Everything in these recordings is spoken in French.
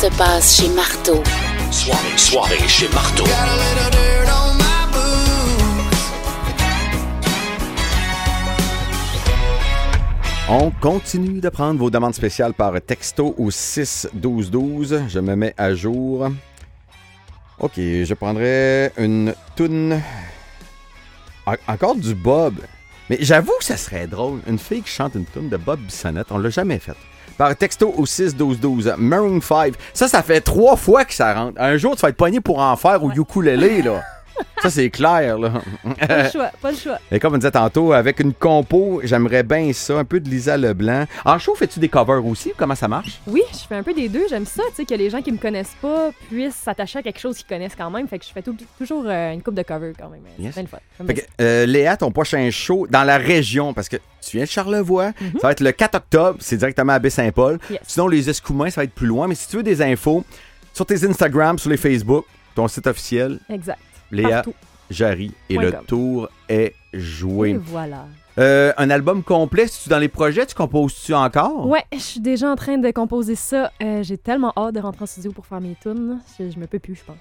se passe chez Marteau. Soirée chez Marteau. On continue de prendre vos demandes spéciales par texto au 6-12-12. Je me mets à jour. OK, je prendrai une toune. Encore du Bob. Mais j'avoue que ça serait drôle. Une fille qui chante une toune de Bob Bissonnette, on l'a jamais faite. Par texto au 6-12-12. Maroon 5. Ça fait 3 fois que ça rentre. Un jour, tu vas être poigné pour en faire au ukulélé, là. Ça, c'est clair, là. Pas le choix. Et comme on disait tantôt, avec une compo, j'aimerais bien ça, un peu de Lisa Leblanc. En show, fais-tu des covers aussi? Comment ça marche? Oui, je fais un peu des deux. J'aime ça, tu sais, que les gens qui me connaissent pas puissent s'attacher à quelque chose qu'ils connaissent quand même. Fait que je fais toujours une coupe de covers quand même. Yes. C'est bien le fun. Fait que, Léa, ton prochain show dans la région, parce que tu viens de Charlevoix, ça va être le 4 octobre, c'est directement à Baie-Saint-Paul. Yes. Sinon, les Escoumins, ça va être plus loin. Mais si tu veux des infos, sur tes Instagram, sur les Facebook, ton site officiel. Exact. Léa Jarry et le tour est joué. Et voilà. Un album complet, si tu es dans les projets, tu composes-tu encore? Ouais, je suis déjà en train de composer ça. J'ai tellement hâte de rentrer en studio pour faire mes tunes. Je me peux plus, je pense.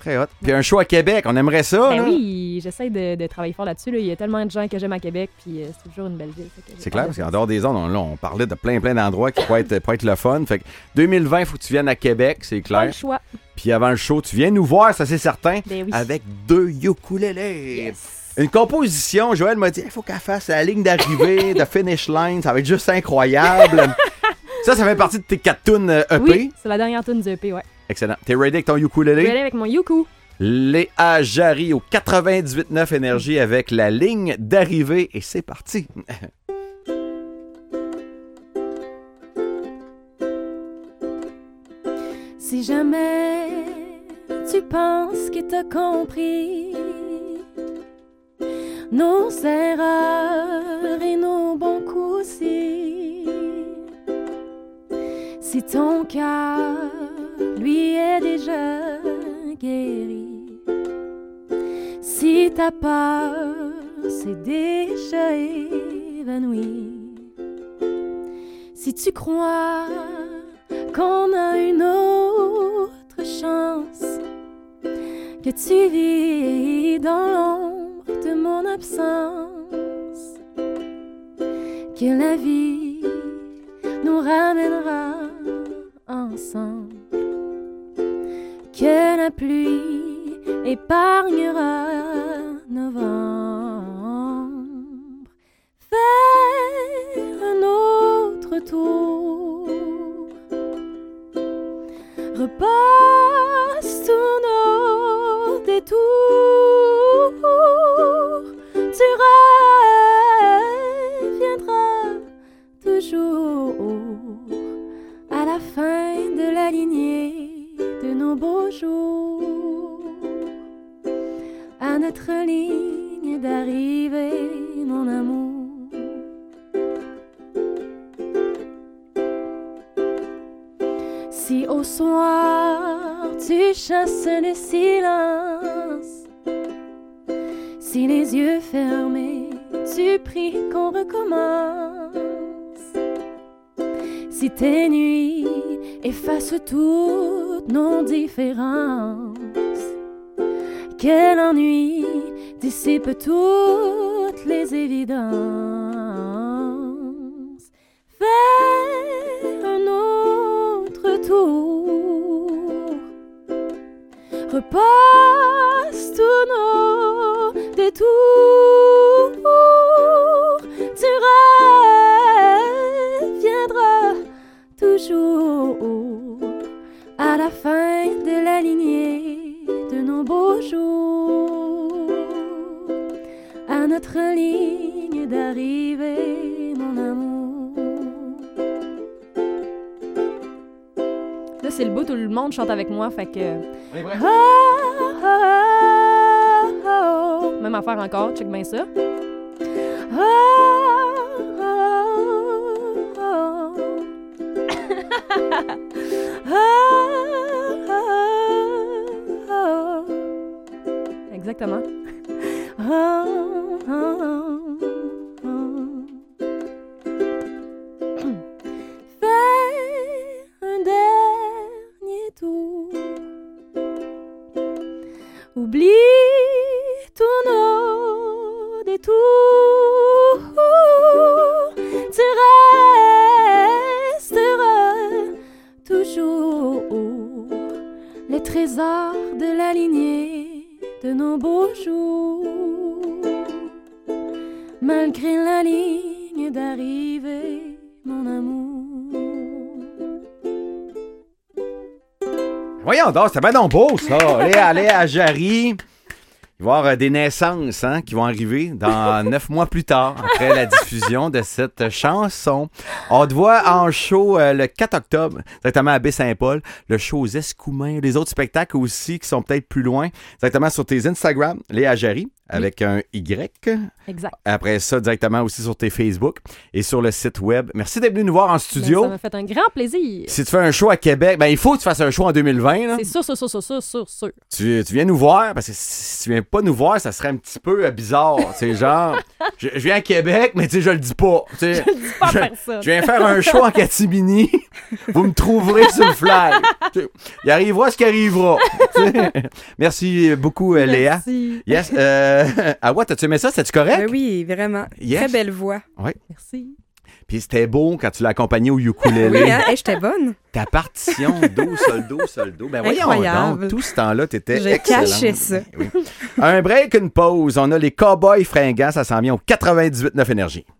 Très hot. Puis un show à Québec, on aimerait ça. Ben oui, j'essaie de travailler fort là-dessus. Là. Il y a tellement de gens que j'aime à Québec, puis c'est toujours une belle ville. C'est clair, parce qu'en dehors des zones, on parlait de plein d'endroits qui pourraient être le fun. Fait que 2020, il faut que tu viennes à Québec, c'est clair. Pas le choix. Puis avant le show, tu viens nous voir, ça c'est certain, ben oui. Avec 2 ukulélés. Yes. Une composition, Joël m'a dit, il faut qu'elle fasse la ligne d'arrivée, de finish line, ça va être juste incroyable. Ça fait partie de tes 4 tunes EP. Oui, c'est la dernière tune du EP, ouais. Excellent. T'es ready avec ton ukulélé? Je suis ready avec mon ukulélé. Léa Jarry au 98.9 Énergie avec la ligne d'arrivée et c'est parti. Si jamais tu penses que t'as compris nos erreurs et nos bons coups, si ton cœur lui est déjà guéri, si ta peur s'est déjà évanouie, si tu crois qu'on a une autre chance, que tu vis dans l'ombre de mon absence, que la vie nous ramènera ensemble, que la pluie épargnera novembre, faire un autre tour, repasse tous nos détours, tu reviendras toujours à la fin de la lignée de nos beaux jours, à notre ligne d'arrivée, mon amour. Si au soir tu chasses le silence, si les yeux fermés tu pries qu'on recommence, si tes nuits effacent tout nos différences, quel ennui dissipe toutes les évidences, faire un autre tour, repasse tous nos détours, tu reviendras toujours à la fin de la lignée de nos beaux jours, à notre ligne d'arrivée, mon amour. Là, c'est le bout où tout le monde chante avec moi, fait que... Oh, oh, oh, oh, oh. Même affaire encore, check bien ça. Oh, oh, oh, oh. Oh, oh, oh. Exactement. Oh, oh, oh. Fais un dernier Oublie ton eau détour, tu resteras toujours les trésors de la lignée de nos beaux jours. Malgré la ligne d'arrivée, mon amour. Voyons donc, c'était bien donc beau, ça. Léa Jarry. Il va y avoir des naissances qui vont arriver dans 9 mois plus tard, après la diffusion de cette chanson. On te voit en show le 4 octobre, exactement à Baie-Saint-Paul, le show aux Escoumins, les autres spectacles aussi qui sont peut-être plus loin, exactement sur tes Instagram, Léa Jarry, avec un Y. Exact. Après ça, directement aussi sur tes Facebook et sur le site web. Merci d'être venu nous voir en studio. Bien, ça m'a fait un grand plaisir. Si tu fais un show à Québec, ben il faut que tu fasses un show en 2020. Là. C'est sûr. Tu viens nous voir, parce que si tu viens pas nous voir, ça serait un petit peu bizarre. C'est genre, je viens à Québec, mais tu sais, je le dis pas. Je le dis pas à personne. Je viens faire un show en Catimini, vous me trouverez sur le fly. Il arrivera ce qui arrivera. T'sais. Merci beaucoup, Léa. Merci. Yes, Awa, t'as-tu aimé ça? C'était-tu correct? Ben oui, vraiment. Yes. Très belle voix. Oui. Merci. Puis c'était beau quand tu l'as accompagnée au ukulélé. Oui, hein? Hey, j'étais bonne. Ta partition, do, sol, do, sol, do. Ben voyons donc, tout ce temps-là, t'étais excellente. Je cachais ça. Oui. Un break, une pause. On a les Cow-boys Fringants. Ça s'en vient au 98.9 Énergie.